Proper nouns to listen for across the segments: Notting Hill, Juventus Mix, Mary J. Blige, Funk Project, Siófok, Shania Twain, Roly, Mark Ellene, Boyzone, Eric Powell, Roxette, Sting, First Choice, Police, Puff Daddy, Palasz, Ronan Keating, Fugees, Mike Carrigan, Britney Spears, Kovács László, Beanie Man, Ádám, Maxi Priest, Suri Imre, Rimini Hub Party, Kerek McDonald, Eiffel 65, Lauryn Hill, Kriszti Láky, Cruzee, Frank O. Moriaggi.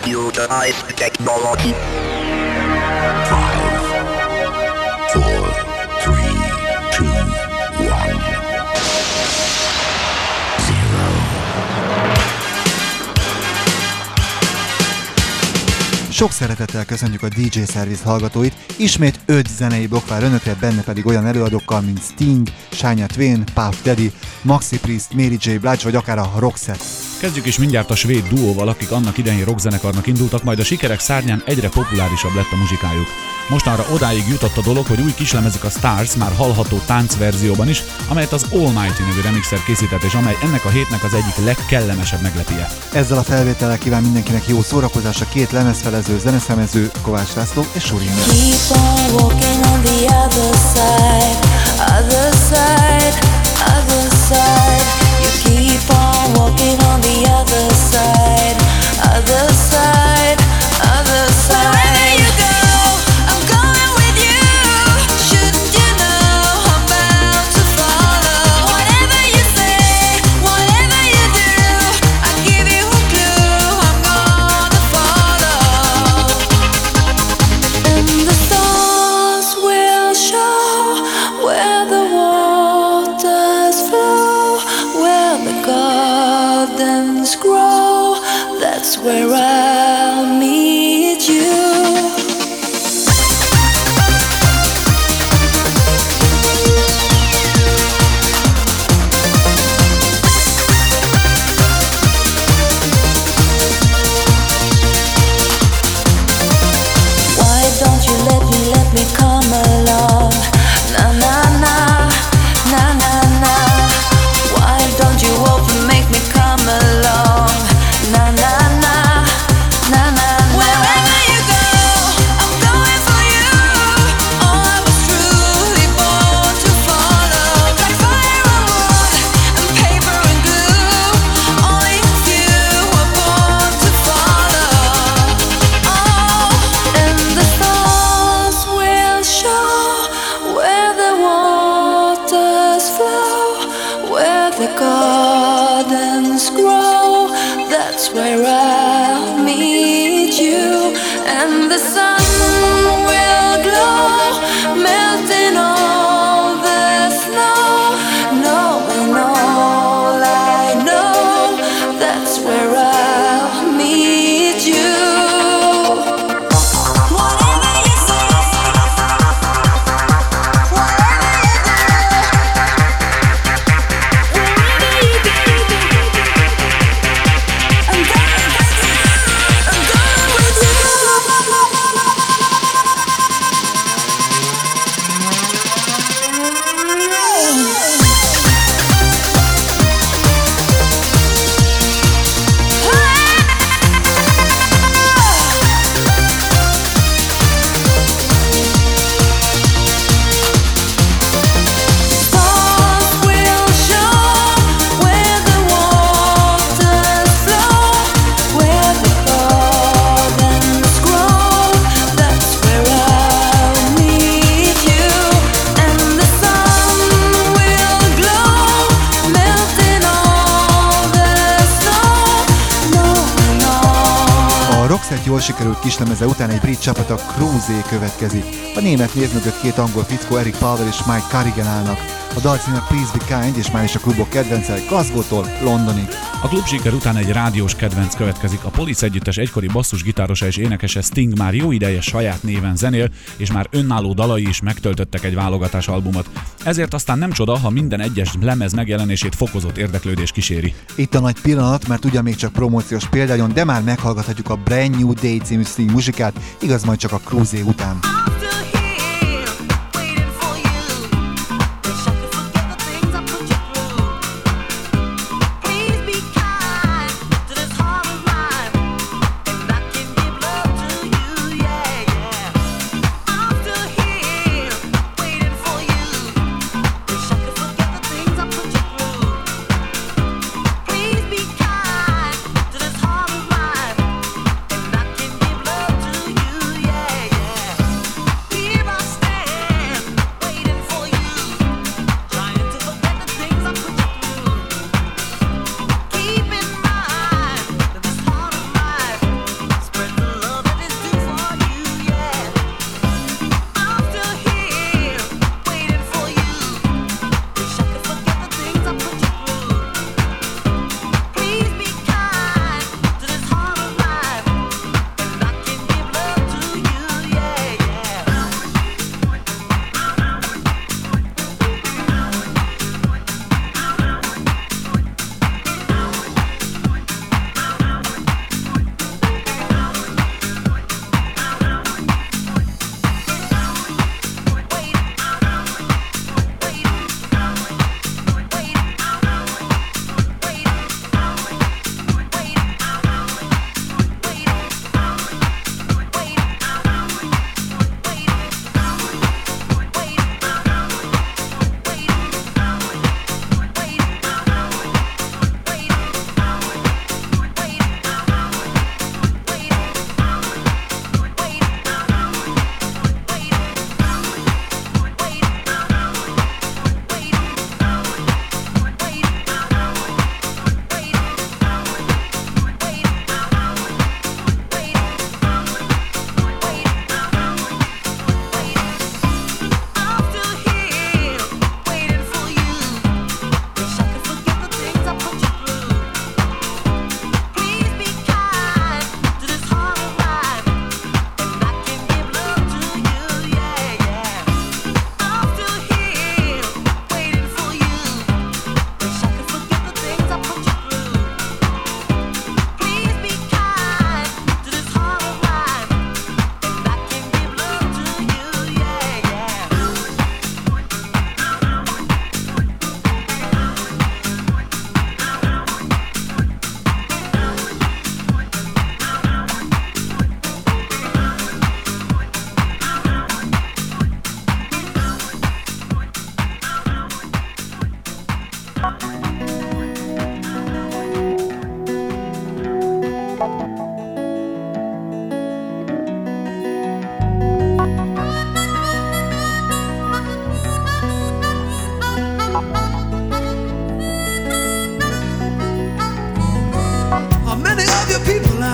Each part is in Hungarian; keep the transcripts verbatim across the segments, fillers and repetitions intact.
computerized technology. Sok szeretettel köszöntjük a dé jé Service hallgatóit, ismét öt zenei blokk vár önökre, benne pedig olyan előadókkal, mint Sting, Shania Twain, Puff Daddy, Maxi Priest, Mary J. Blige vagy akár a Roxette. Kezdjük is mindjárt a svéd duóval, akik annak idején rockzenekarnak indultak, majd a sikerek szárnyán egyre populárisabb lett a muzsikájuk. Mostanra odáig jutott a dolog, hogy új kislemezik a Stars már hallható táncverzióban is, amelyet az Almighty nevű remixer készített, és amely ennek a hétnek az egyik legkellemesebb meglepie. Ezzel a felvétellel kíván mindenkinek jó szórakozás a két lemezfelező, zeneszervező, Kovács László és Suri Sikerült kislemeze után egy brit csapat, a Cruzee következik. A német név mögött két angol fickó, Eric Powell és Mike Carrigan állnak. A dal címe Please Be Kind, és már is a klubok kedvence Glasgow-tól Londonig. A klubsiker után egy rádiós kedvenc következik. A Police együttes egykori basszusgitárosa és énekese Sting már jó ideje saját néven zenél, és már önálló dalai is megtöltöttek egy válogatás albumot. Ezért aztán nem csoda, ha minden egyes lemez megjelenését fokozott érdeklődés kíséri. Itt a nagy pillanat, mert ugyan még csak promóciós példányon, de már meghallgathatjuk a Brand New Day című Sting muzsikát, igaz majd csak a Cruzee után.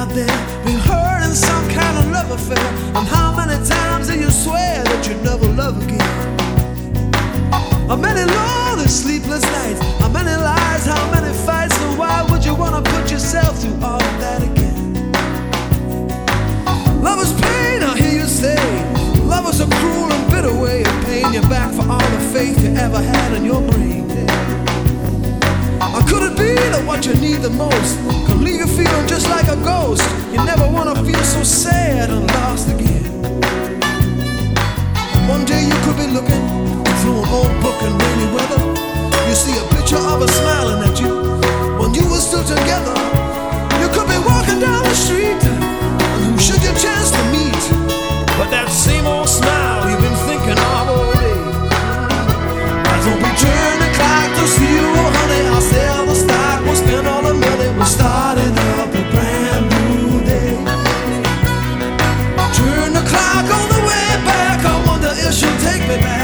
out there been hurt in some kind of love affair? And how many times do you swear that you never love again? How many lonely, sleepless nights? How many lies? How many fights? So why would you wanna put yourself through all of that again? Love is pain, I hear you say. Love is a cruel and bitter way of paying you back for all the faith you ever had in your brain. Or could it be that what you need the most could leave you feeling just like a ghost? You never wanna feel so sad and lost again. One day you could be looking through an old book in rainy weather, you see a picture of us smiling at you when you were still together. You could be walking down the street, and who should you chance to meet? But that same old smile you've been thinking of all day. As we turn the clock to zero, honey, I'll sell the stock, we'll spend all the money, we're starting up a brand new day. Turn the clock on the way back, I wonder if she'll take me back.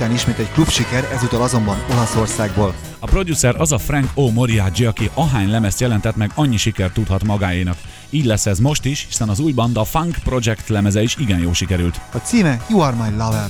Után ismét egy klubsiker, ezúttal azonban Olaszországból. A producer az a Frank O. Moriaggi, aki ahány lemezt jelentett meg, annyi sikert tudhat magáénak. Így lesz ez most is, hiszen az új banda Funk Project lemeze is igen jó sikerült. A címe You Are My Lover.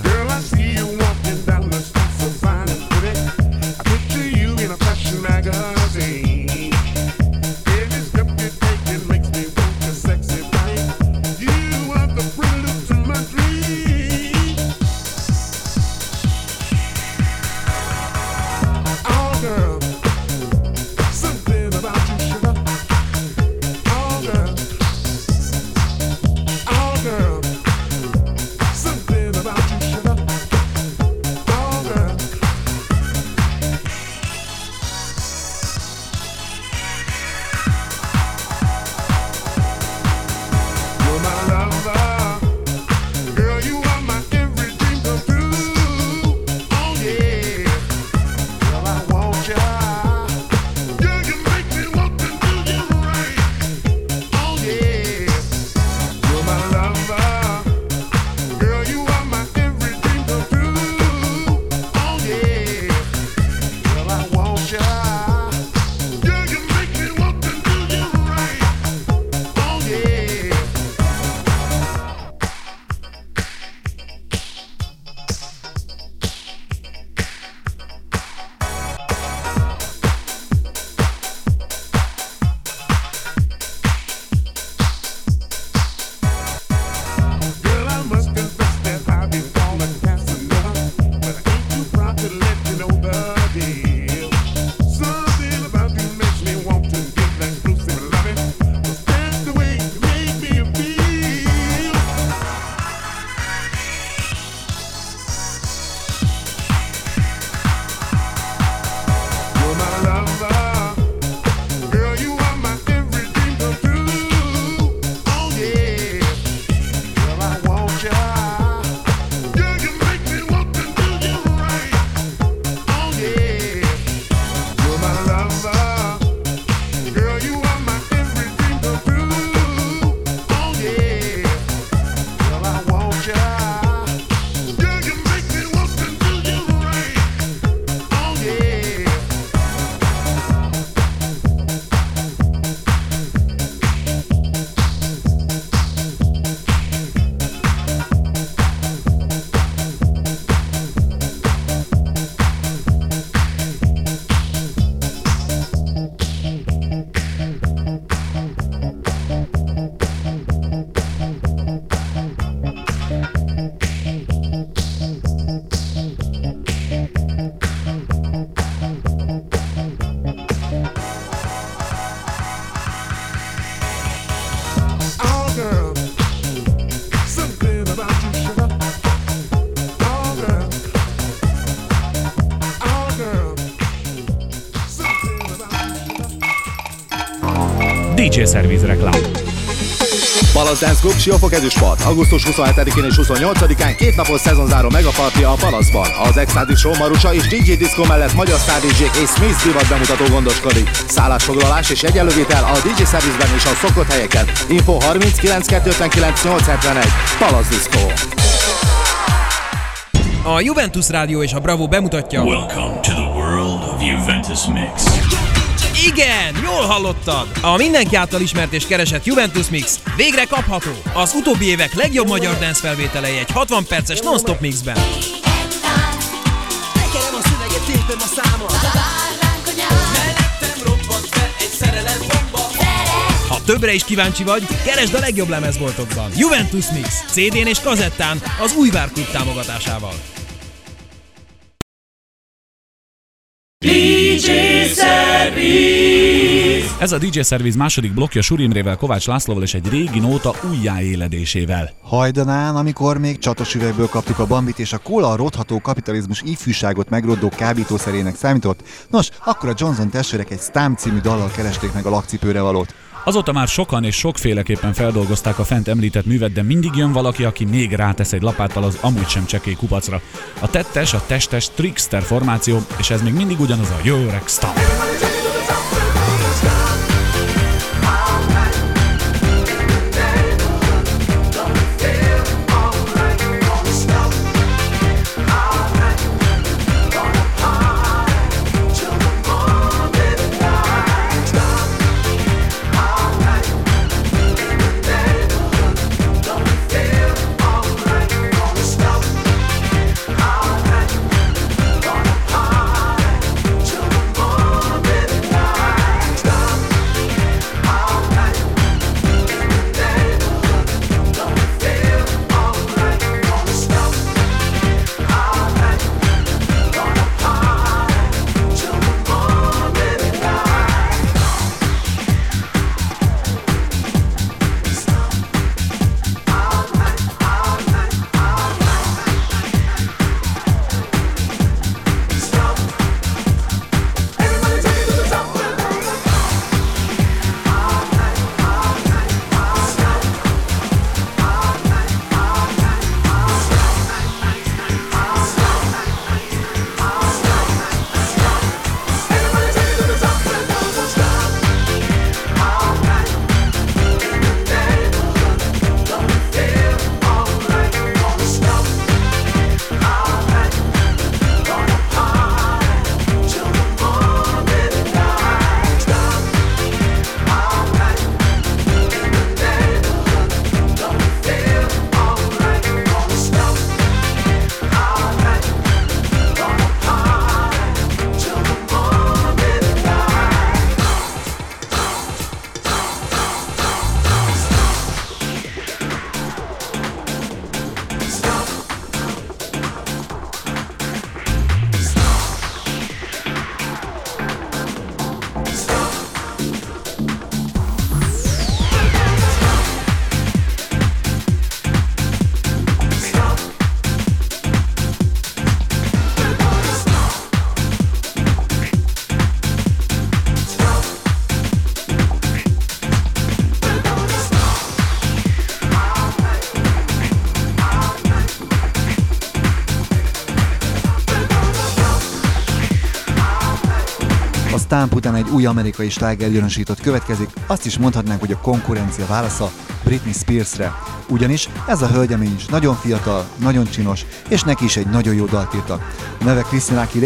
dé dzsé szerviz reklám. Palasz Dance Club, Siófok-Ezüstpart. augusztus huszonhetedikén és huszonnyolcadikán két napos szezonzáró megapartja a Palaszban. Az Extázis Rómarusa és dé dzsé Disco mellett magyar sztár dé dzsék és Smith divat bemutató gondoskodik. Szállásfoglalás és jegyelővétel a dé dzsé szervizben és a szokott helyeken. Info harminc kilenc kettő ötvenkilenc nyolc hetvenegy. Palasz Disco. A Juventus Rádió és a Bravo bemutatja... Welcome to the world of Juventus Mix. Igen, jól hallottad! A mindenki által ismert és keresett Juventus Mix végre kapható! Az utóbbi évek legjobb magyar dance felvételei egy hatvan perces non-stop mixben. Ha többre is kíváncsi vagy, keresd a legjobb lemezboltokban. Juventus Mix cé dén és kazettán az Újvár Klub támogatásával. dé dzsé Service! Ez a dé dzsé Service második blokkja Suri Imrével, Kovács Lászlóval és egy régi nóta újjáéledésével. Hajdanán, amikor még csatos üvegből kaptuk a Bambit és a kóla a rothható kapitalizmus ifjúságot megroddó kábítószerének számított, nos, akkor a Johnson testvérek egy Stamp című dallal keresték meg a lakcipőre valót. Azóta már sokan és sokféleképpen feldolgozták a fent említett művet, de mindig jön valaki, aki még rátesz egy lapáttal az amúgy sem csekély kupacra. A tettes, a testes, trickster formáció, és ez még mindig ugyanaz a jó öreg Stamp. Stamp után egy új amerikai sláger gyanúsított következik, azt is mondhatnánk, hogy a konkurencia válasza Britney Spearsre. Ugyanis ez a hölgyemény is nagyon fiatal, nagyon csinos, és neki is egy nagyon jó dalt írtak. A neve Kriszti Láky,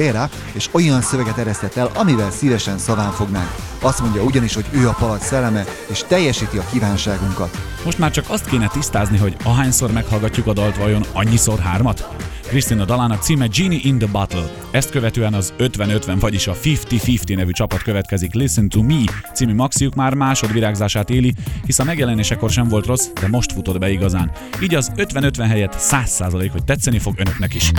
és olyan szöveget eresztett el, amivel szívesen szaván fognánk. Azt mondja ugyanis, hogy ő a palac szelleme, és teljesíti a kívánságunkat. Most már csak azt kéne tisztázni, hogy ahányszor meghallgatjuk a dalt, vajon annyiszor hármat? Krisztina dalának címe Genie in the Bottle. Ezt követően az ötven ötven, vagyis a fifty fifty nevű csapat következik. Listen to Me című maxiuk már másodvirágzását éli, hisz a megjelenésekor sem volt rossz, de most futott be igazán. Így az ötven ötven helyett száz százalék, hogy tetszeni fog önöknek is.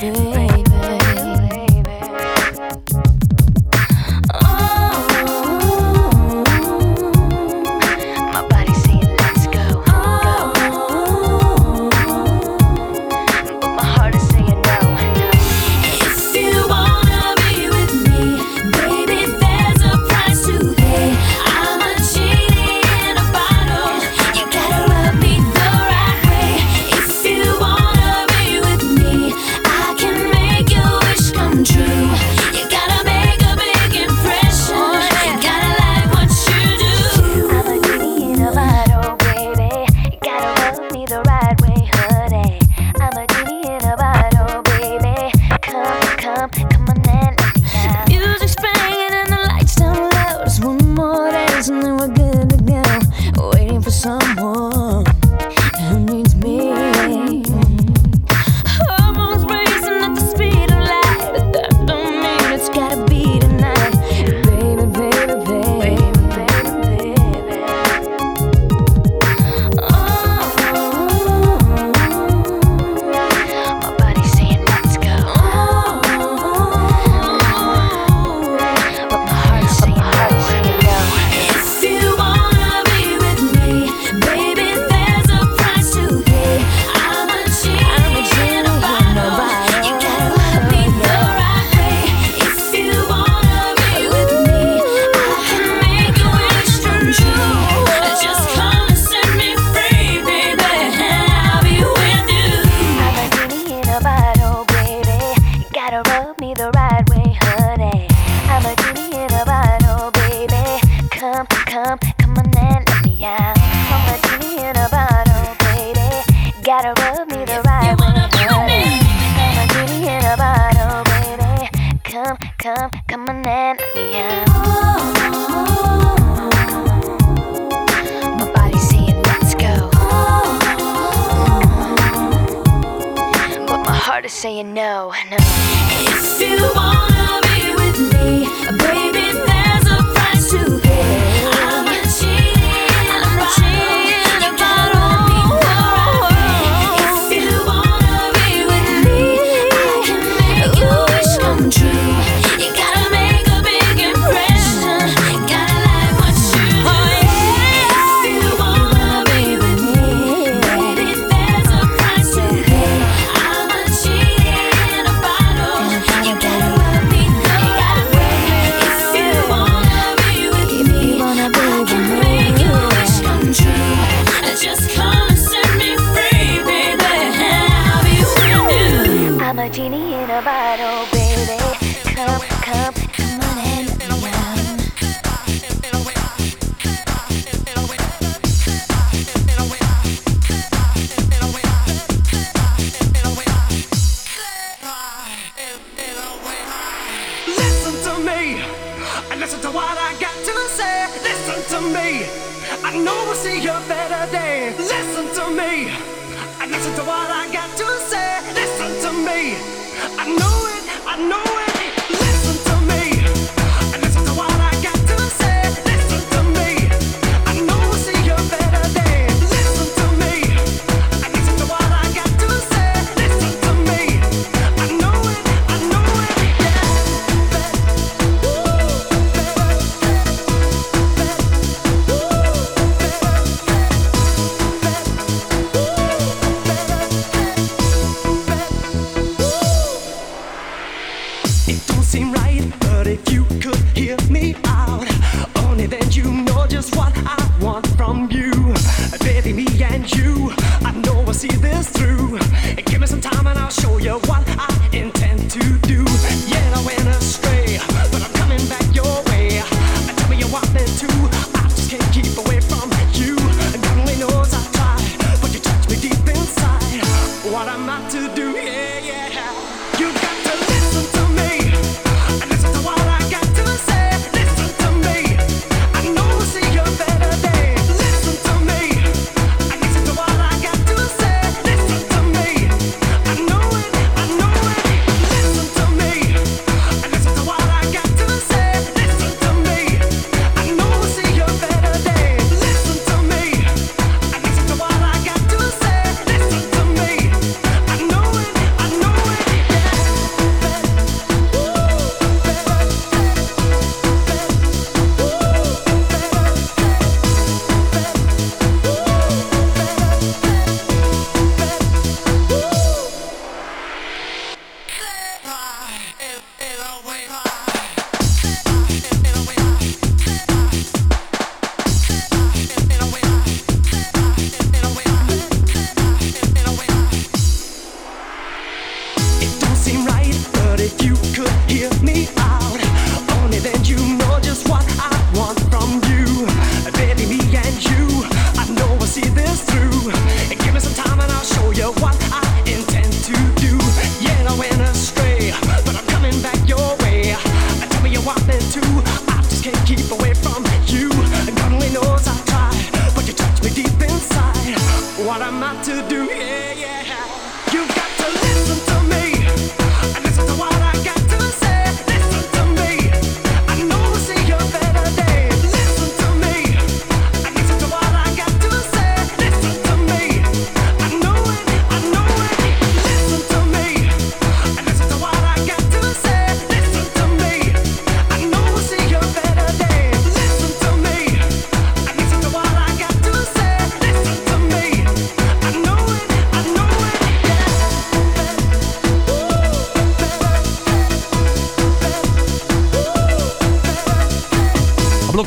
Baby, baby, baby. Oh, come, come on and let me out. My body's saying let's go, but my heart is saying no, no. If you wanna be with me, baby, there's a price to pay. I'm a cheating, I'm a cheating.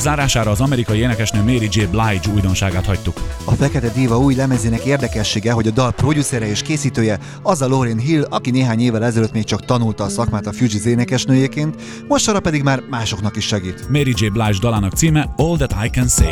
Zárására az amerikai énekesnő Mary J. Blige újdonságát hagytuk. A fekete díva új lemezének érdekessége, hogy a dal producere és készítője az a Lauryn Hill, aki néhány évvel ezelőtt még csak tanulta a szakmát a Fugees énekesnőjeként, mostanra pedig már másoknak is segít. Mary J. Blige dalának címe All That I Can Say.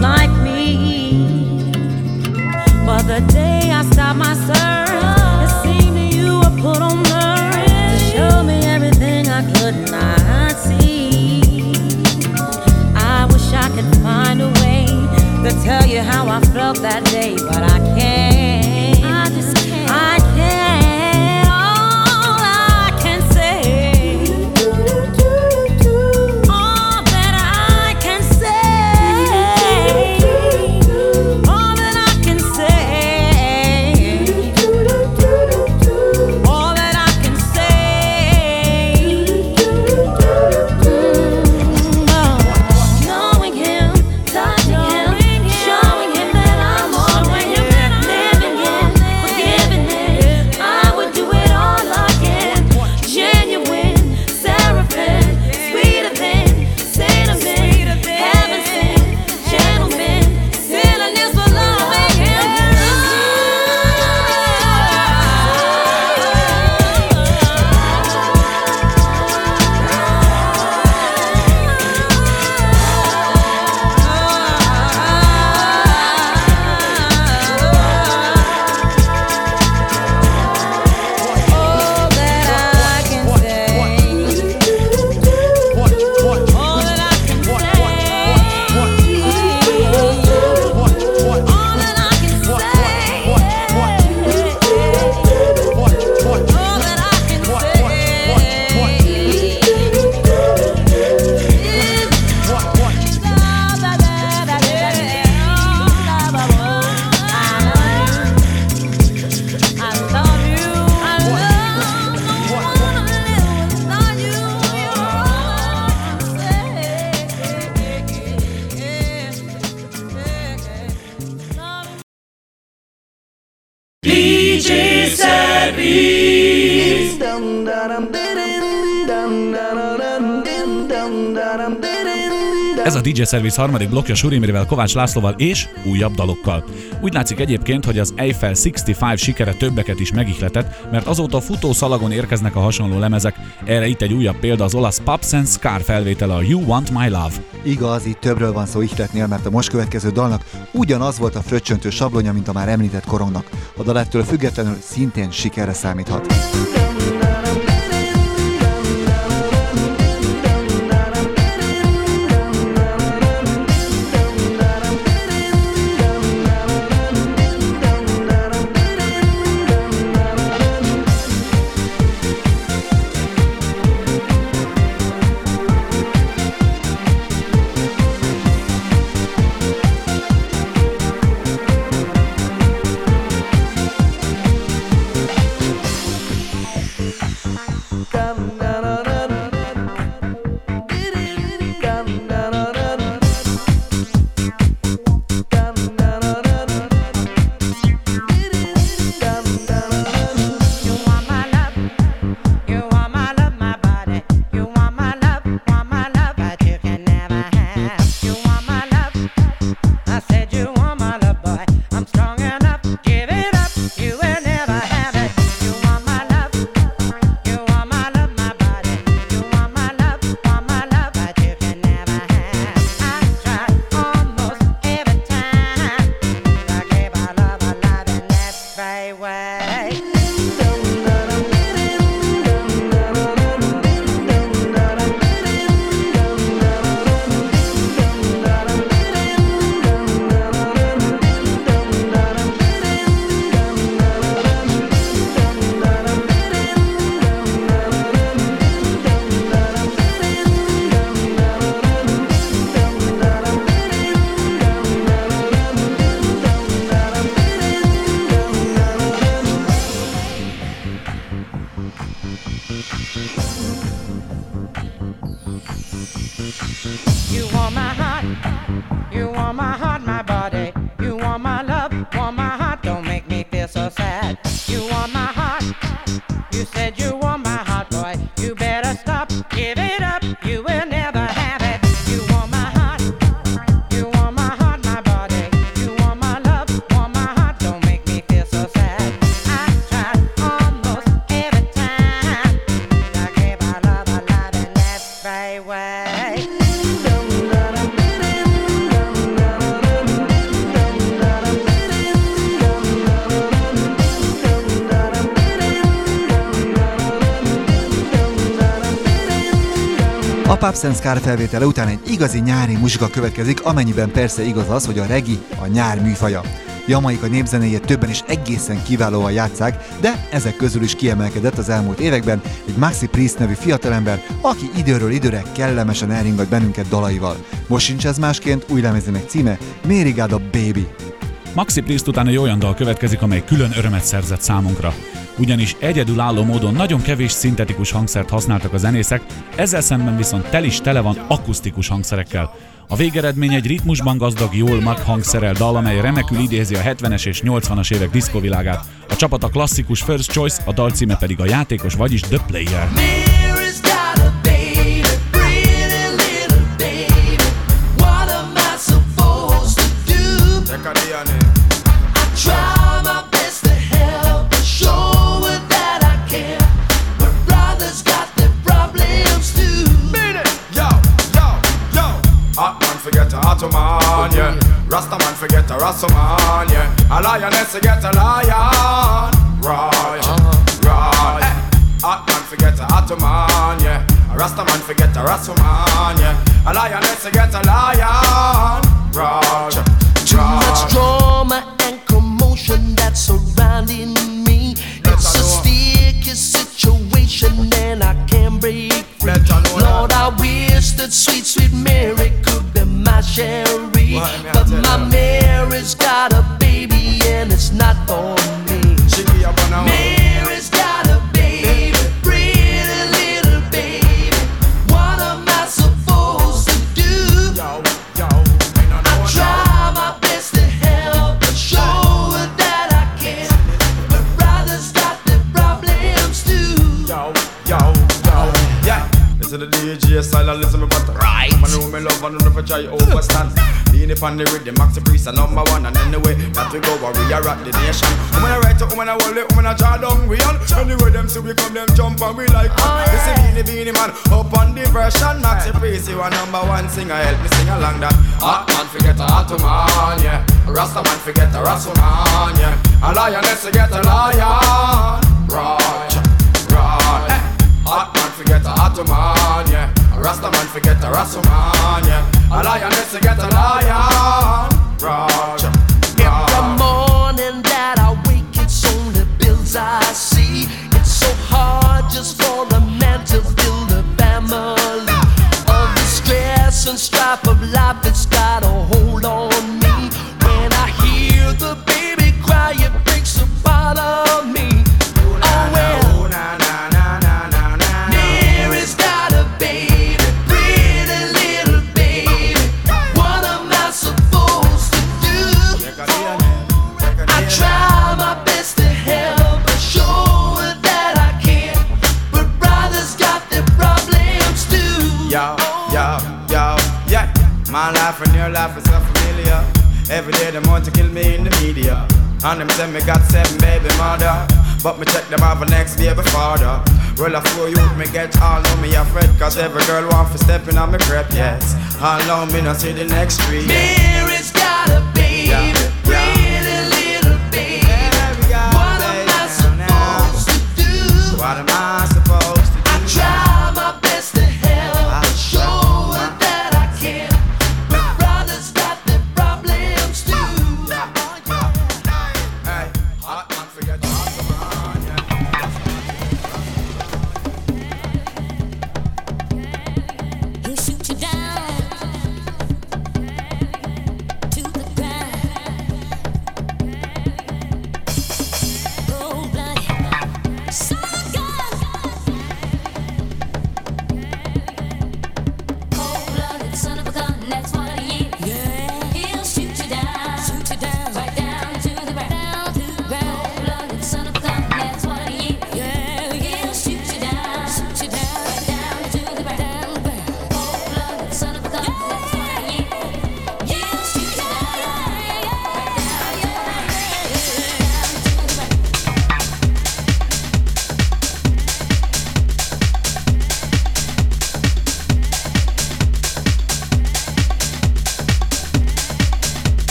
like me. But the day I stopped my search, it seemed that you were put on earth to show me everything I could not see. I wish I could find a way to tell you how I felt that day, but I can't. I just can't. I can't. All I can say, all that I can say, all that I can say, all that I can say. Oh, knowing him, touching him, showing him that I'm always living him, forgiving him. I would do it all again. Genuine, seraphim, sweeter than cinnamon, heaven sent, gentleman, silliness for loving him. All that I can say, all that I can say, all that I can say, all that I can say is love, love, love, love, love, love, love. I love you. I love you. I wanna live without you. You're all I can say. D J Savvy. Ez a dé jé Service harmadik blokkja Surimrivel, Kovács Lászlóval és újabb dalokkal. Úgy látszik egyébként, hogy az Eiffel hatvanöt sikere többeket is megihletett, mert azóta futószalagon érkeznek a hasonló lemezek. Erre itt egy újabb példa, az olasz Pups and Scar felvétele, a You Want My Love. Igaz, itt többről van szó ihletnél, mert a most következő dalnak ugyanaz volt a fröccsöntő sablonja, mint a már említett korongnak. A dal ettől függetlenül szintén sikerre számíthat. Pups and Scar felvétele után egy igazi nyári muzsika következik, amennyiben persze igaz az, hogy a reggae a nyár műfaja. Jamaika népzenéjét többen is egészen kiválóan játsszák, de ezek közül is kiemelkedett az elmúlt években egy Maxi Priest nevű fiatalember, aki időről időre kellemesen elringat bennünket dalaival. Most sincs ez másként, új lemezének címe Mary J. Baby. Maxi Priest után egy olyan dal következik, amely külön örömet szerzett számunkra. Ugyanis egyedülálló módon nagyon kevés szintetikus hangszert használtak a zenészek, ezzel szemben viszont tel is tele van akusztikus hangszerekkel. A végeredmény egy ritmusban gazdag, jól maghangszerel dal, amely remekül idézi a hetvenes és nyolcvanas évek diszkóvilágát. A csapat a klasszikus First Choice, a dal címe pedig a játékos, vagyis The Player. Man, yeah. Rasta man forget a Rasta man, yeah. A lioness forget a lion, right, right. Hot man forget a hot man, yeah. A Rasta man forget a Rasta man, yeah. A lioness forget a lion, right, right. Too much drama and commotion that's surrounding me. It's a sticky situation and I can't break free. Lord, I wish that sweet, sweet Mary could be my Sherry, but my Mary's got a baby and it's not for me. Mary's got a baby, pretty little baby. What am I supposed to do? I try my best to help her, show her that I can, but brothers got their problems too. Yo, yo, yo, yeah. Listen to the D J style and listen to what the right. I know me love, I don't ever try overstand. Lean upon the rhythm, Maxi Priest a number one. And anyway, that we go where we are at the nation. Woman I write up, woman I hold it, woman I draw down, we on. Anyway, them see we come, them jump and we like right. This is Beanie Beanie Man, up on the version. Maxi Priest, you a number one singer, help me sing along that. Hot man forget a hot man, yeah. Rasta man forget a Rasta man, yeah. A lioness forget a lion, right, right. Hot man forget a hot man, yeah. Rasta man forget a Rasta man, yeah. A lioness forget a lion, right. Every morning that I wake, it's only bills I see. It's so hard just for a man to build a family. All the stress and strife of life, it's got a hold on me. When I hear the baby cry, it breaks a part of me. Oh well, my life and your life is so familiar. Every day they want to kill me in the media. And them say me got seven baby mother, but me check them have a next baby father. Roll a four youth, me get all on me afraid, cause every girl want to step in on me crep, yes. All on me, no see the next street. Mary's got a baby, yeah. Pretty little baby, yeah, we got. What am I supposed now to do? What am I supposed to do? I try my best to help, but show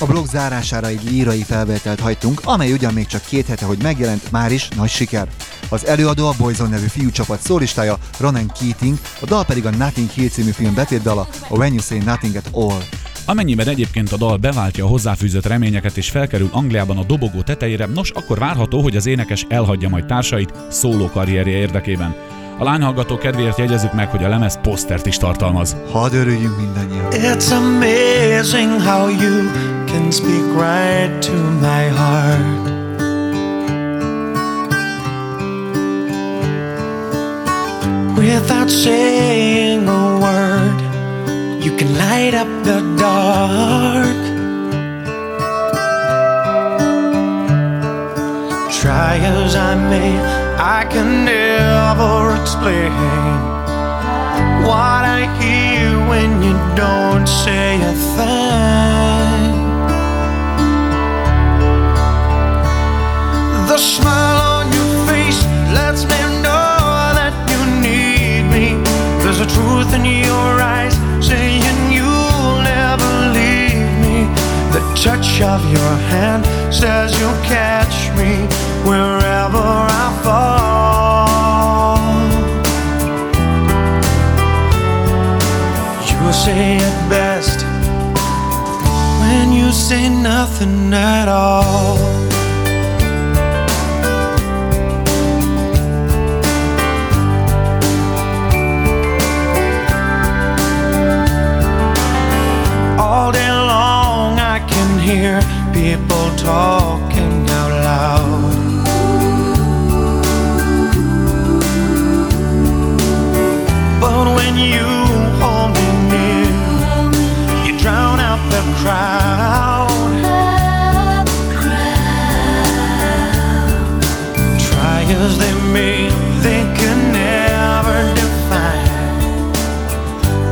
A blog zárására egy lírai felvételt hajtunk, amely ugyan még csak két hete, hogy megjelent, már is nagy siker. Az előadó a Boyzone nevű fiúcsapat szólistája, Ronan Keating, a dal pedig a Notting Hill című film betétdala, a When You Say Nothing at All. Amennyiben egyébként a dal beváltja a hozzáfűzött reményeket és felkerül Angliában a dobogó tetejére, nos akkor várható, hogy az énekes elhagyja majd társait szóló karrierje érdekében. A lányhallgató kedvéért jegyezzük meg, hogy a lemez posztert is tartalmaz. Hadd örüljünk mindannyian. It's amazing how you can speak right to my heart. Without saying a word, you can light up the dark. Try as I may, I can never explain what I hear when you don't say a thing. The smile on your face lets me know that you need me. There's a truth in your eyes saying you'll never leave me. The touch of your hand says you'll catch me wherever I fall. You say it best when you say nothing at all. Hear people talking out loud. But when you hold me near, you drown out the crowd. Try as they may, they can never define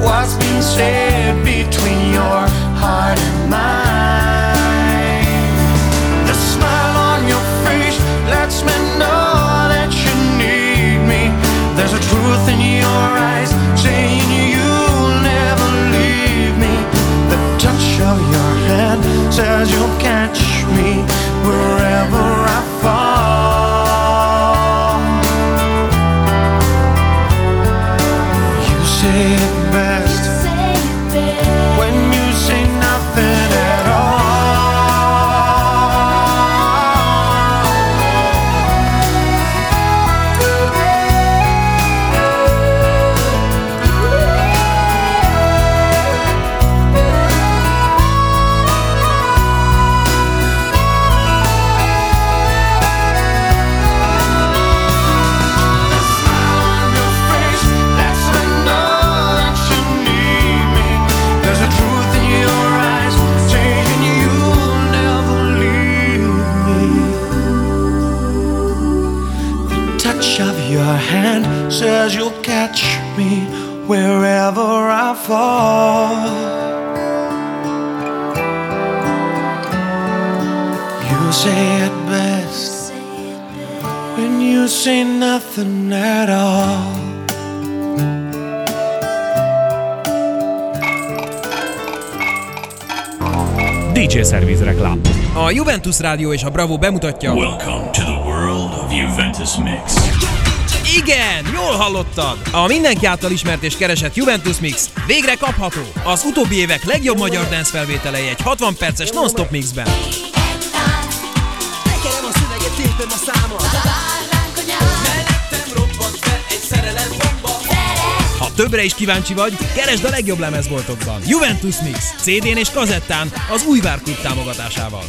what's been said between your heart and mine. Truth in your eyes saying you'll never leave me. The touch of your hand says you'll catch me wherever I fall. You say it best, you say it best when you say nothing at all. Your hand says you'll catch me wherever I fall. You say it best when you say nothing at all. dé dzsé Service reklám. A Juventus Rádió és a Bravo bemutatja. Welcome to the world of Juventus Mix. Igen, jól hallottad! A mindenki által ismert és keresett Juventus Mix végre kapható! Az utóbbi évek legjobb magyar dance felvételei egy hatvan perces non-stop mixben. Ha többre is kíváncsi vagy, keresd a legjobb lemezboltokban. Juventus Mix cé dén és kazettán az Újvár Klub támogatásával.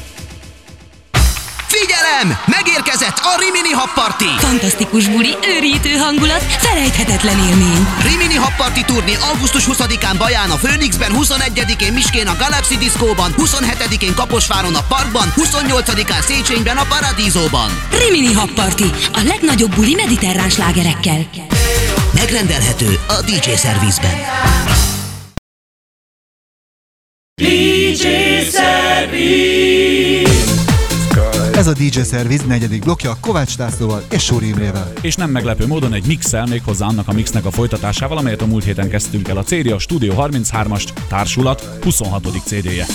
Figyelem! Megérkezett a Rimini Hub Party! Fantasztikus buli, őrítő hangulat, felejthetetlen élmény! Rimini Hub Party turné augusztus huszadikán Baján a Főnixben, huszonegyedikén Miskén a Galaxy Diszkóban, huszonhetedikén Kaposváron a Parkban, huszonnyolcadikán Széchenyben a Paradízóban. Rimini Hub Party, a legnagyobb buli mediterrán slágerekkel. Megrendelhető a dé dzsé Service-ben. dé dzsé Service! Ez a dé dzsé Service negyedik blokja Kovács Lászlóval és Sóri Imrével. És nem meglepő módon egy mixel, méghozzá annak a mixnek a folytatásával, amelyet a múlt héten kezdtünk el. A cé dé a Studio harminchármas Társulat huszonhatodik cé déje.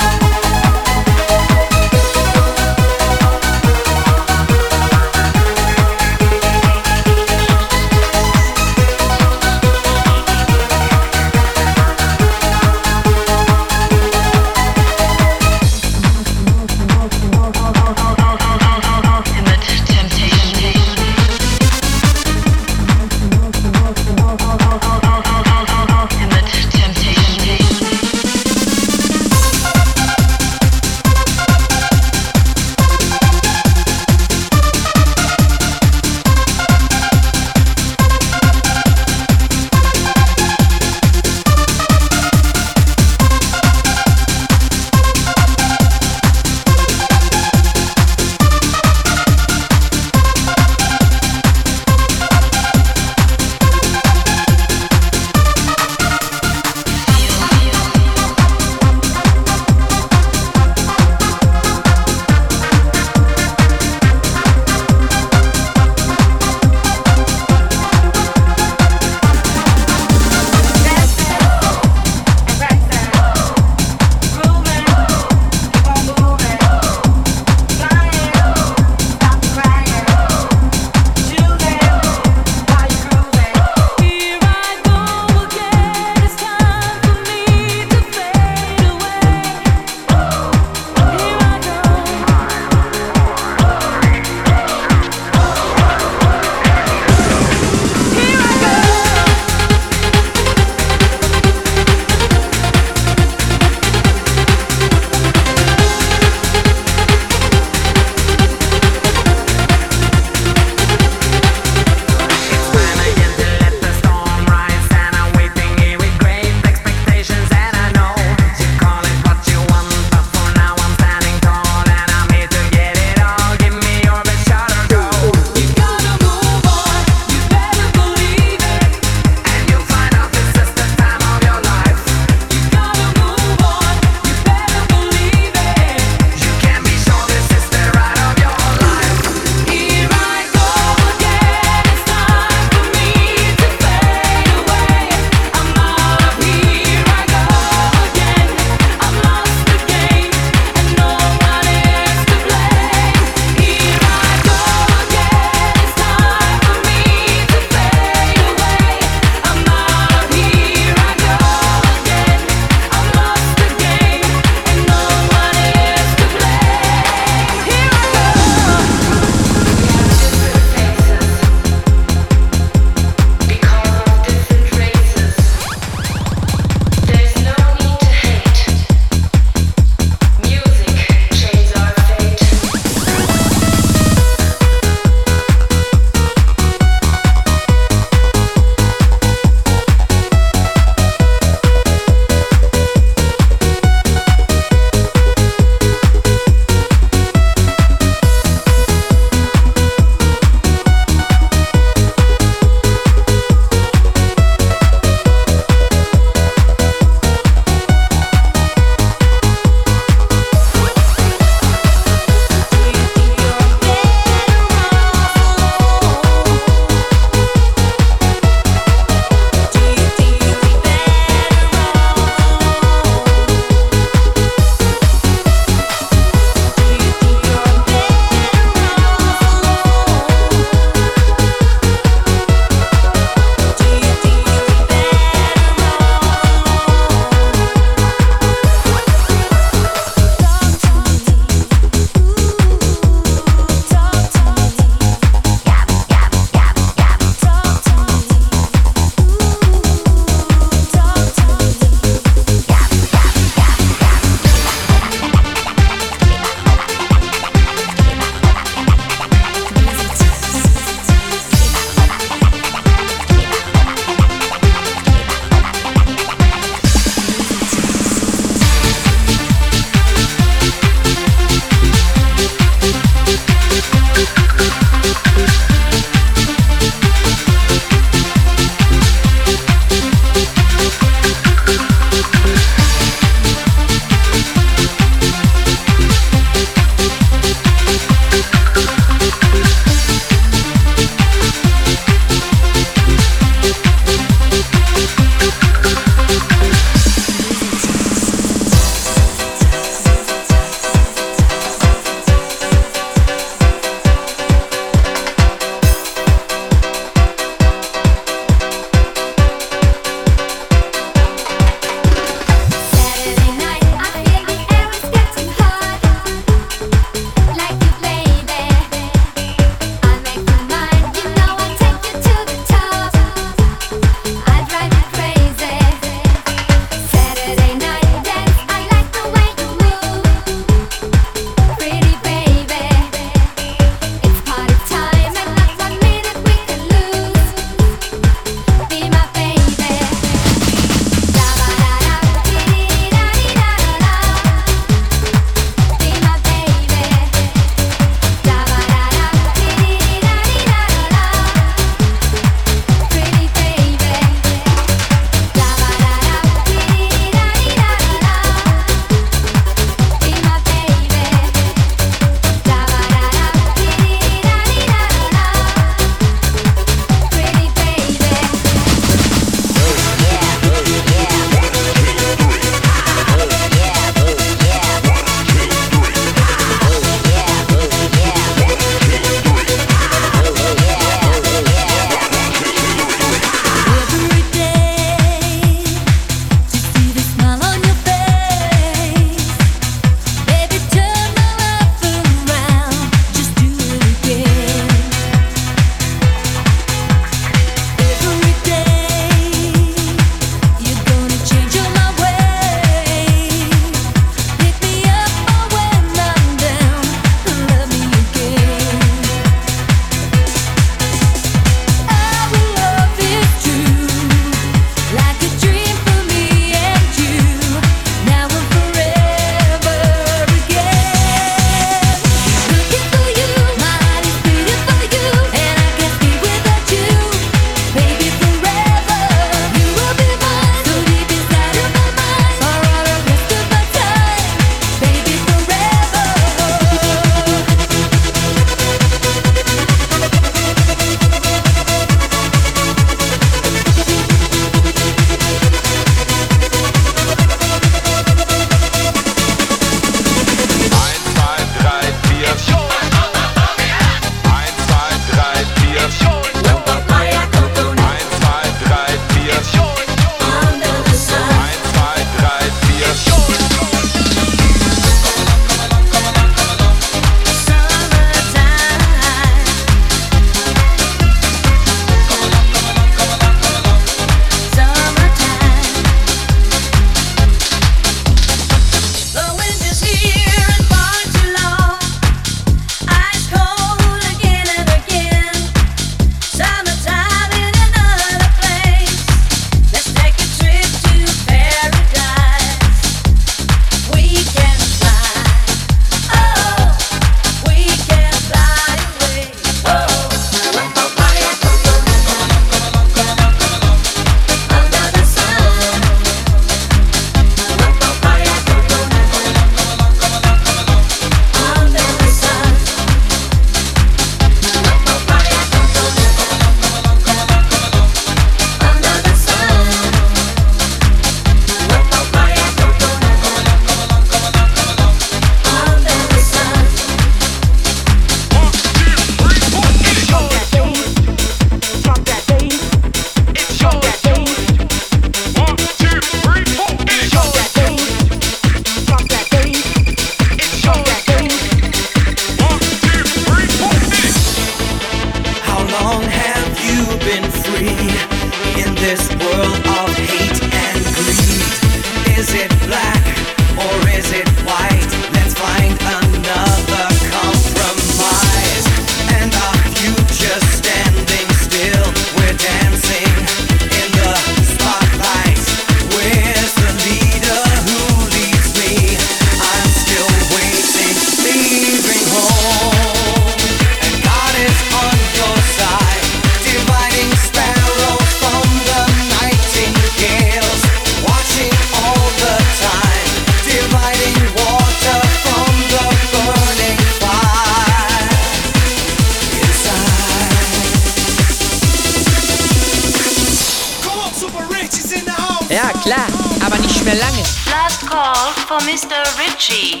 Klar, aber nicht mehr lange. Last call for mister Richie.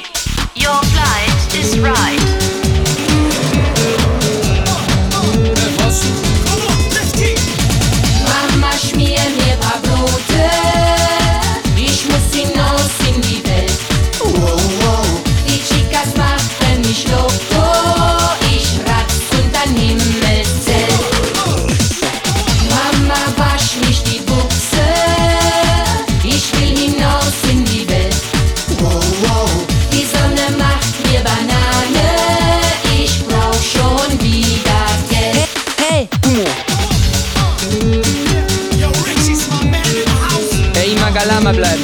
Your flight is right. Bleiben.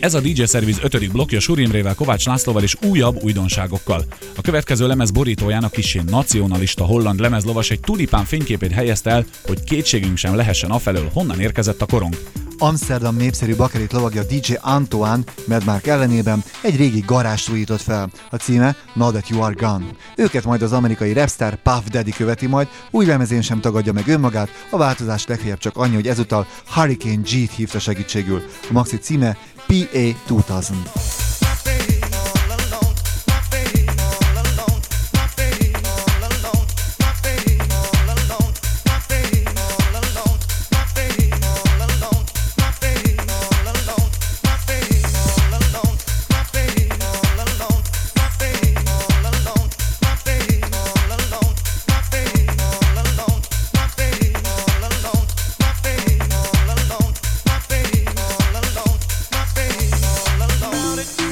Ez a dé jé Service ötödik blokkja Suri Imrével, Kovács Lászlóval és újabb újdonságokkal. A következő lemez borítóján a kissé nacionalista holland lemezlovas egy tulipán fényképét helyezte el, hogy kétségünk sem lehessen afelől, honnan érkezett a korong. Amsterdam népszerű bakelit lovagja dé jé Antoine, mert Mark ellenében egy régi garást újított fel. A címe Now That You Are Gone. Őket majd az amerikai rapstar Puff Daddy követi majd, új lemezén sem tagadja meg önmagát, a változás legfeljebb csak annyi, hogy ezúttal Hurricane G-t hívta segítségül. A maxi címe P A two thousand. It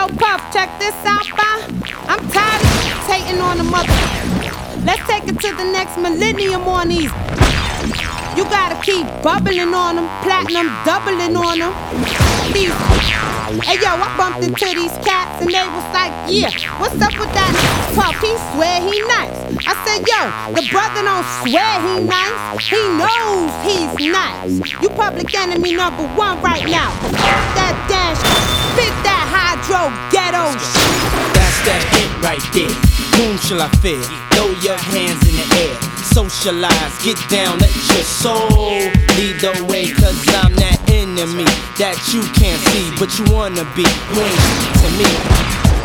yo, Puff, check this out, bye. I'm tired of hating on the mother. Let's take it to the next millennium on these. You gotta keep bubbling on them, platinum doubling on them. These. Hey yo, I bumped into these cats and they was like, yeah, what's up with that Puff? He swear he nice. I said, yo, the brother don't swear he nice. He knows he's nice. You public enemy number one right now. That dash, spit that hydro ghetto. That's that hit right there. Whom shall I fear? Throw your hands in the air. Socialize, get down, let your soul lead the way, cause I'm that enemy that you can't see, but you wanna be. You ain't to me,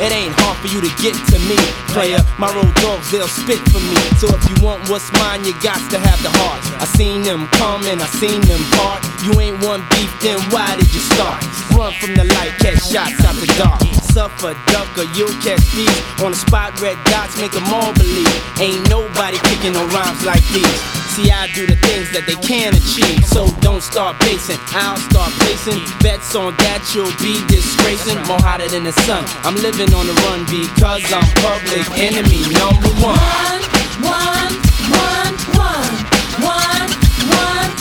it ain't hard for you to get to me, player. My road dogs, they'll spit for me, so if you want what's mine, you got to have the heart. I seen them come and I seen them part. You ain't one beef, then why did you start? Run from the light, catch shots out the dark. Suffer, duck, or you'll catch these. On the spot, red dots, make them all believe. Ain't nobody picking no rhymes like these. See, I do the things that they can achieve. So don't start basing, I'll start placing bets on that you'll be disgracing. More hotter than the sun, I'm living on the run because I'm public enemy number one. One, one, one, one, one, one,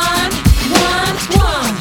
one, one, one, one.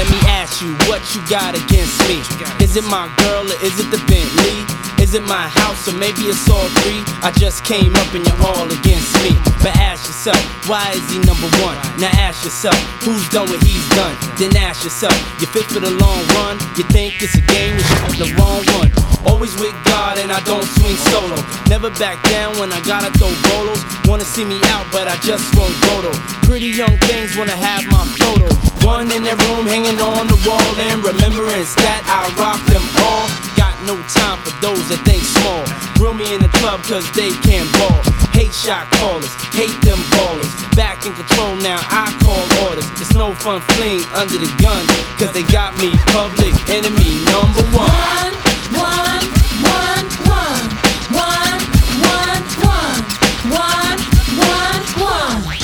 Let me ask you, what you got against me? Is it my girl or is it the Bentley? Is it my house or maybe it's all three? I just came up and you're all against me. But ask yourself, why is he number one? Now ask yourself, who's done what he's done? Then ask yourself, you fit for the long run? You think it's a game, you're the wrong one. Always with God and I don't swing solo. Never back down when I gotta throw bolos. Wanna see me out but I just won't go though. Pretty young things wanna have my photo. One in their room hanging on the wall, and remembrance that I rock them all. No time for those that think small. Grill me in the club cause they can't ball. Hate shot callers, hate them ballers. Back in control now, I call orders. It's no fun fleeing under the gun, cause they got me public enemy number one. One, one, one, one, one, one, one, one, one, one.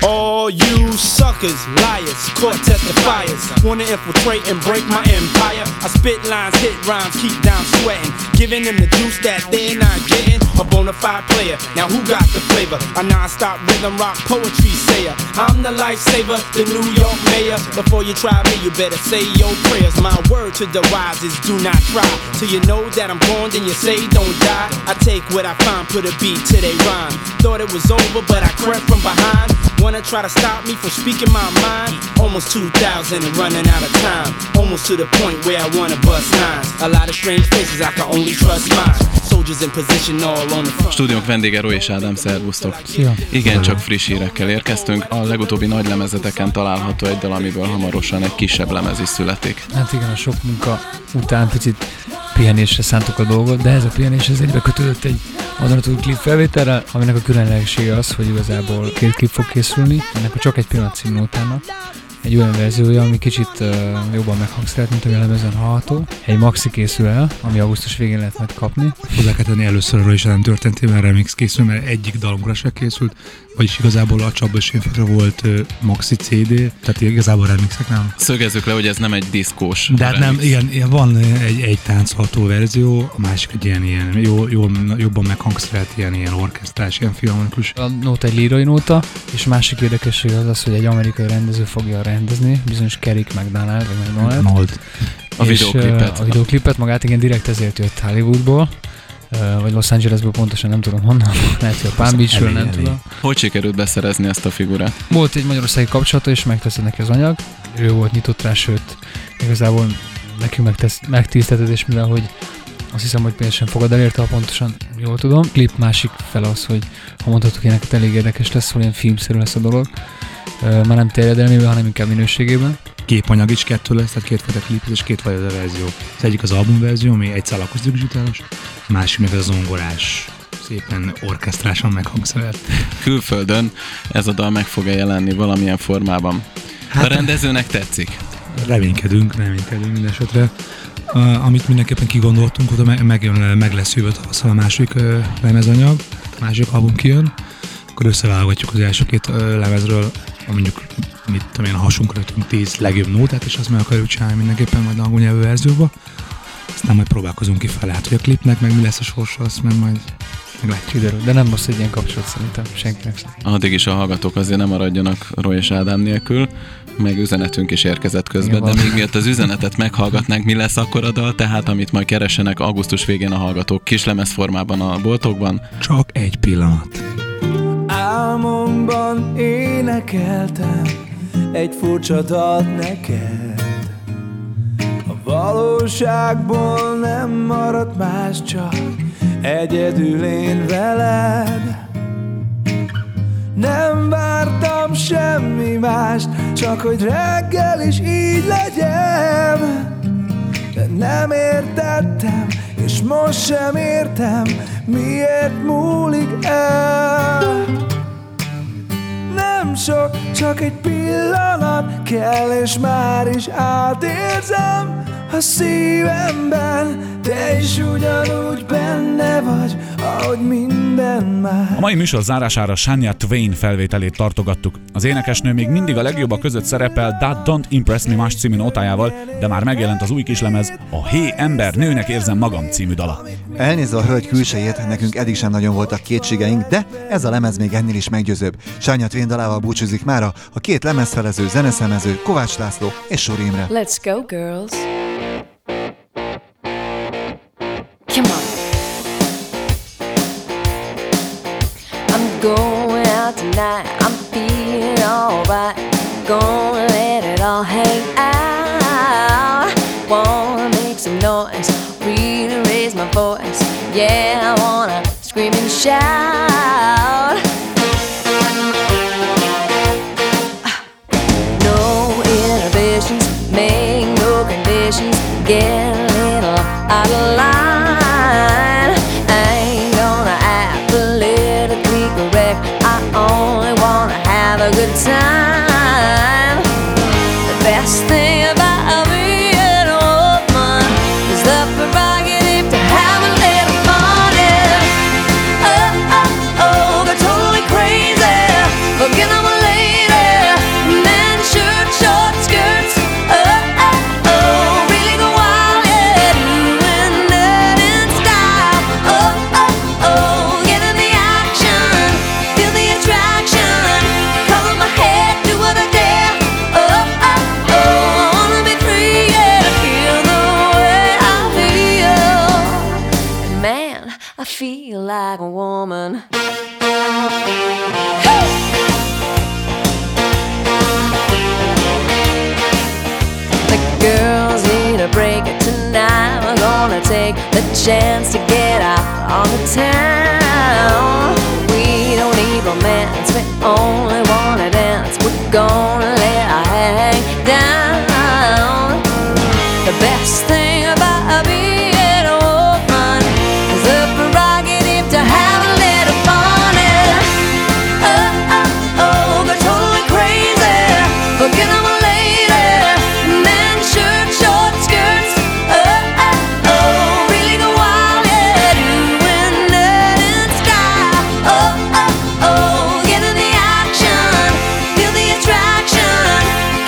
All you suckers, liars, court testifiers, wanna infiltrate and break my empire. I spit lines, hit rhymes, keep down sweating, giving them the juice that they're not getting. A bona fide player, now who got the flavor? A non-stop rhythm rock poetry sayer. I'm the lifesaver, the New York mayor. Before you try me, you better say your prayers. My word to the wise is do not try. Till you know that I'm gone, then you say don't die. I take what I find, put a beat to they rhyme. Thought it was over, but I crept from behind. Wanna try to stop me from speaking my mind? Almost two thousand and running out of time. Almost to the point where I wanna bust nines. A lot of strange faces, I can only trust mine. Soldiers in position all on the front. Stúdiónk vendége Roly és Ádám, szervusztok. Szia. Igen, csak friss hírekkel érkeztünk. A legutóbbi nagy lemezeteken található egy dal, amiből hamarosan egy kisebb lemez is születik. Hát igen, a sok munka után picit pihenésre szántuk a dolgot, de ez a pihenés ez egybe kötődött egy azonatos klip felvételre, aminek a különlegessége az, hogy igazából két klip fog készülni, ennek a Csak egy pillanat című utána. Egy olyan verziója, ami kicsit uh, jobban meghangszerelt, mint ami a lemezen hallható. Egy maxi készül el, ami augusztus végén lehet majd kapni. Hozzá kell tenni először arra is, nem történt, mert remix készül, mert egyik dalomra se készült, vagyis igazából a Csapba és Énfekre volt uh, maxi cé dé, tehát igazából remixek nem. Szögezzük le, hogy ez nem egy diszkós. De hát nem, igen, igen, van egy, egy táncolható verzió, a másik egy ilyen, ilyen jó, jó, jobban meghangszerelt, ilyen, ilyen orkesztrás, ilyen filmonikus. A nóta egy lírai nóta, és a másik érdekesség az az, hogy egy amerikai rendező fogja rendezni, bizonyos Kerek McDonald, vagy McDonald. A videóklipet. A videóklipet magát, igen, direkt ezért jött Hollywoodból, vagy Los Angelesből, pontosan nem tudom honnan, lehet, hogy a Palm Beachről, nem tudom. Hogy sikerült beszerezni ezt a figurát? Volt egy magyarországi kapcsolata, és megteszed neki az anyag. Ő volt nyitott rá, sőt, igazából nekünk megtiszteltetés, mivel hogy azt hiszem, hogy pénzt sem fogad elérte, ha pontosan jól tudom. A klip másik fel az, hogy ha mondhatok én, neked elég érdekes lesz, hogy ilyen filmszerű lesz a dolog. Már nem terjedelmében, hanem inkább minőségében. Képanyag is kettő lesz, tehát két fajta klip és két fajta verzió. Az egyik az album verzió, ami egy szál akusztikus gitáros, a másik meg az zongorás, szépen orkesztrásan meghangszerelt. Külföldön ez a dal meg fog-e jelenni valamilyen formában? Hát a rendezőnek tetszik? Reménykedünk, reménykedünk minden esetre. Uh, amit mindenképpen kigondoltunk, oda meg, meg, meg lesz jövő tavasszal a második uh, lemezanyag, a másik album kijön. akkor összeválogatjuk az első két lemezről, mondjuk mit tudom én, a hasunkra ötünk tíz legjobb nótát, és azt meg akarjuk csinálni mindenképpen majd angol nyelvű verzióba. Aztán majd próbálkozunk kifelé, hát hogy a klipnek meg mi lesz a sorsa, azt meg majd meglátjuk időről. De nem most egy ilyen kapcsolat szerintem senkinek. Addig is a hallgatók azért nem maradjanak Roly és Ádám nélkül, meg üzenetünk is érkezett közben, igen, de van. Még miatt az üzenetet meghallgatnánk, mi lesz akkor a dal, tehát amit majd keresenek augusztus végén a hallgatók kislemez formában a boltokban. Csak egy pillanat. Álmomban énekeltem egy furcsa dalt neked. A valóságból nem maradt más, csak egyedül én veled. Nem vártam semmi mást, csak hogy reggel is így legyen. De nem értettem, és most sem értem, miért múlik el. Nem sok, csak egy pillanat kell, és már is átérzem a szívemben. Te is ugyanúgy benne vagy, ahogy minden már. A mai műsor zárására Shania Twain felvételét tartogattuk. Az énekesnő még mindig a legjobbak között szerepel That Don't Impress Me más című nótájával, de már megjelent az új kislemez, a Hé ember, nőnek érzem magam című dala. Elnézve a hölgy külsejét, nekünk eddig sem nagyon voltak kétségeink, de ez a lemez még ennél is meggyőzőbb. Shania Twain dalával búcsúzik mára a két lemezfelező, zeneszerző, Kovács László és Sor Imre. Let's go, girls! Come on. I'm going out tonight, I'm feeling alright. Gonna let it all hang out. Wanna make some noise, really raise my voice. Yeah, I wanna scream and shout. No inhibitions, make no conditions. Get a little out of line. A good time. The best thing about being an old man is the prerogative to have a little fun. Oh, oh, oh, they're totally crazy. Looking on my lady, men shirt, short skirts. Oh, oh, oh, really go wild, yeah. Doing that in style. Oh, oh, oh, get in the action, feel the attraction. Feel like a woman. Hey! The girls need a break tonight. We're gonna take the chance to get out on the town. We don't need romance, we only wanna dance. We're gonna let our hang down. The best thing about being an old man is the to have a little fun, yeah. Oh, oh, oh, they're totally crazy. Looking at my lady, men shirt, short skirts. Oh, oh, oh, really go wild, yeah. Doing that in style. Oh, oh, oh, get in the action, feel the attraction.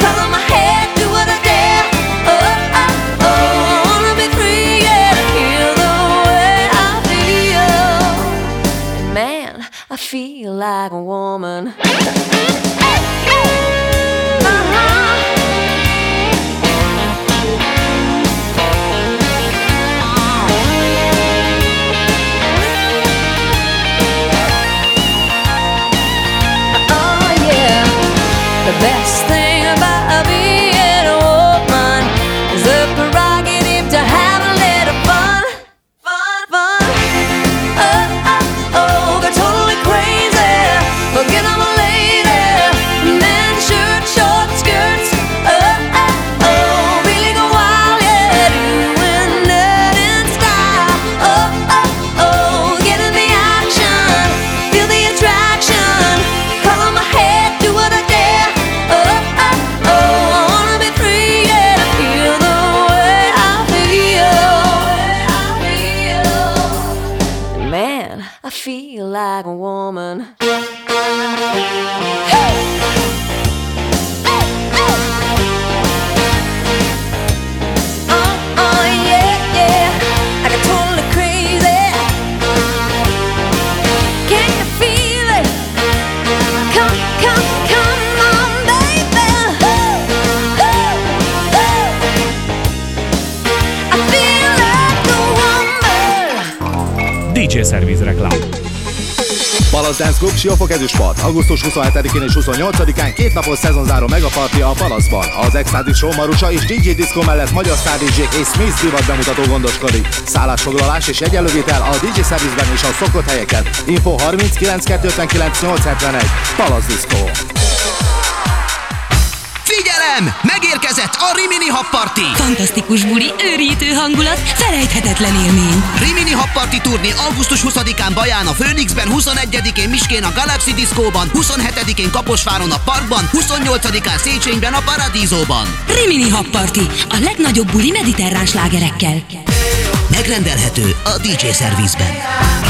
Cover my head, do what I dare. Oh, oh, oh, I wanna be free, yeah. Feel the way I feel. Man, I feel like a woman. Uh-huh. Oh yeah, the best thing about being an old man is the prerogative to have a little fun, fun, fun. Oh. Oh, they're totally crazy. Looking at my lady, men shirt, short skirts. Oh, oh, oh, really go wild, yeah. Doing that in style. Oh, oh, oh, get in the action, feel the attraction. Cover my head, do what I dare. Oh, oh, oh, I wanna be free, yeah. Feel the way I feel. Man, I feel like a woman. Szerviz reklám. Palasz Dance Club, Siófok Ezüstpart. augusztus huszonhetedikén és huszonnyolcadikán két napos szezonzáró megapartija a Palaszban. Az Extázis Sómarusa és dé jé Disco mellett magyar sztár dé jék és Smith divat bemutató gondoskodik. Szállásfoglalás és jegyelővitel a dé jé Service-ben és a szokott helyeken. Info harminckilenc kétszázötvenkilenc nyolcszázhetvenegy. Palasz Disco. Figyelem! Megérkezett a Rimini Hub Party! Fantasztikus buli, őrítő hangulat, felejthetetlen élmény! Rimini Hub Party turné augusztus huszadikán Baján a Főnixben, huszonegyedikén Miskén a Galaxy Diszkóban, huszonhetedikén Kaposváron a Parkban, huszonnyolcadikán Széchenyben a Paradízóban. Rimini Hub Party, a legnagyobb buli mediterrán slágerekkel. Megrendelhető a dé jé Service-ben.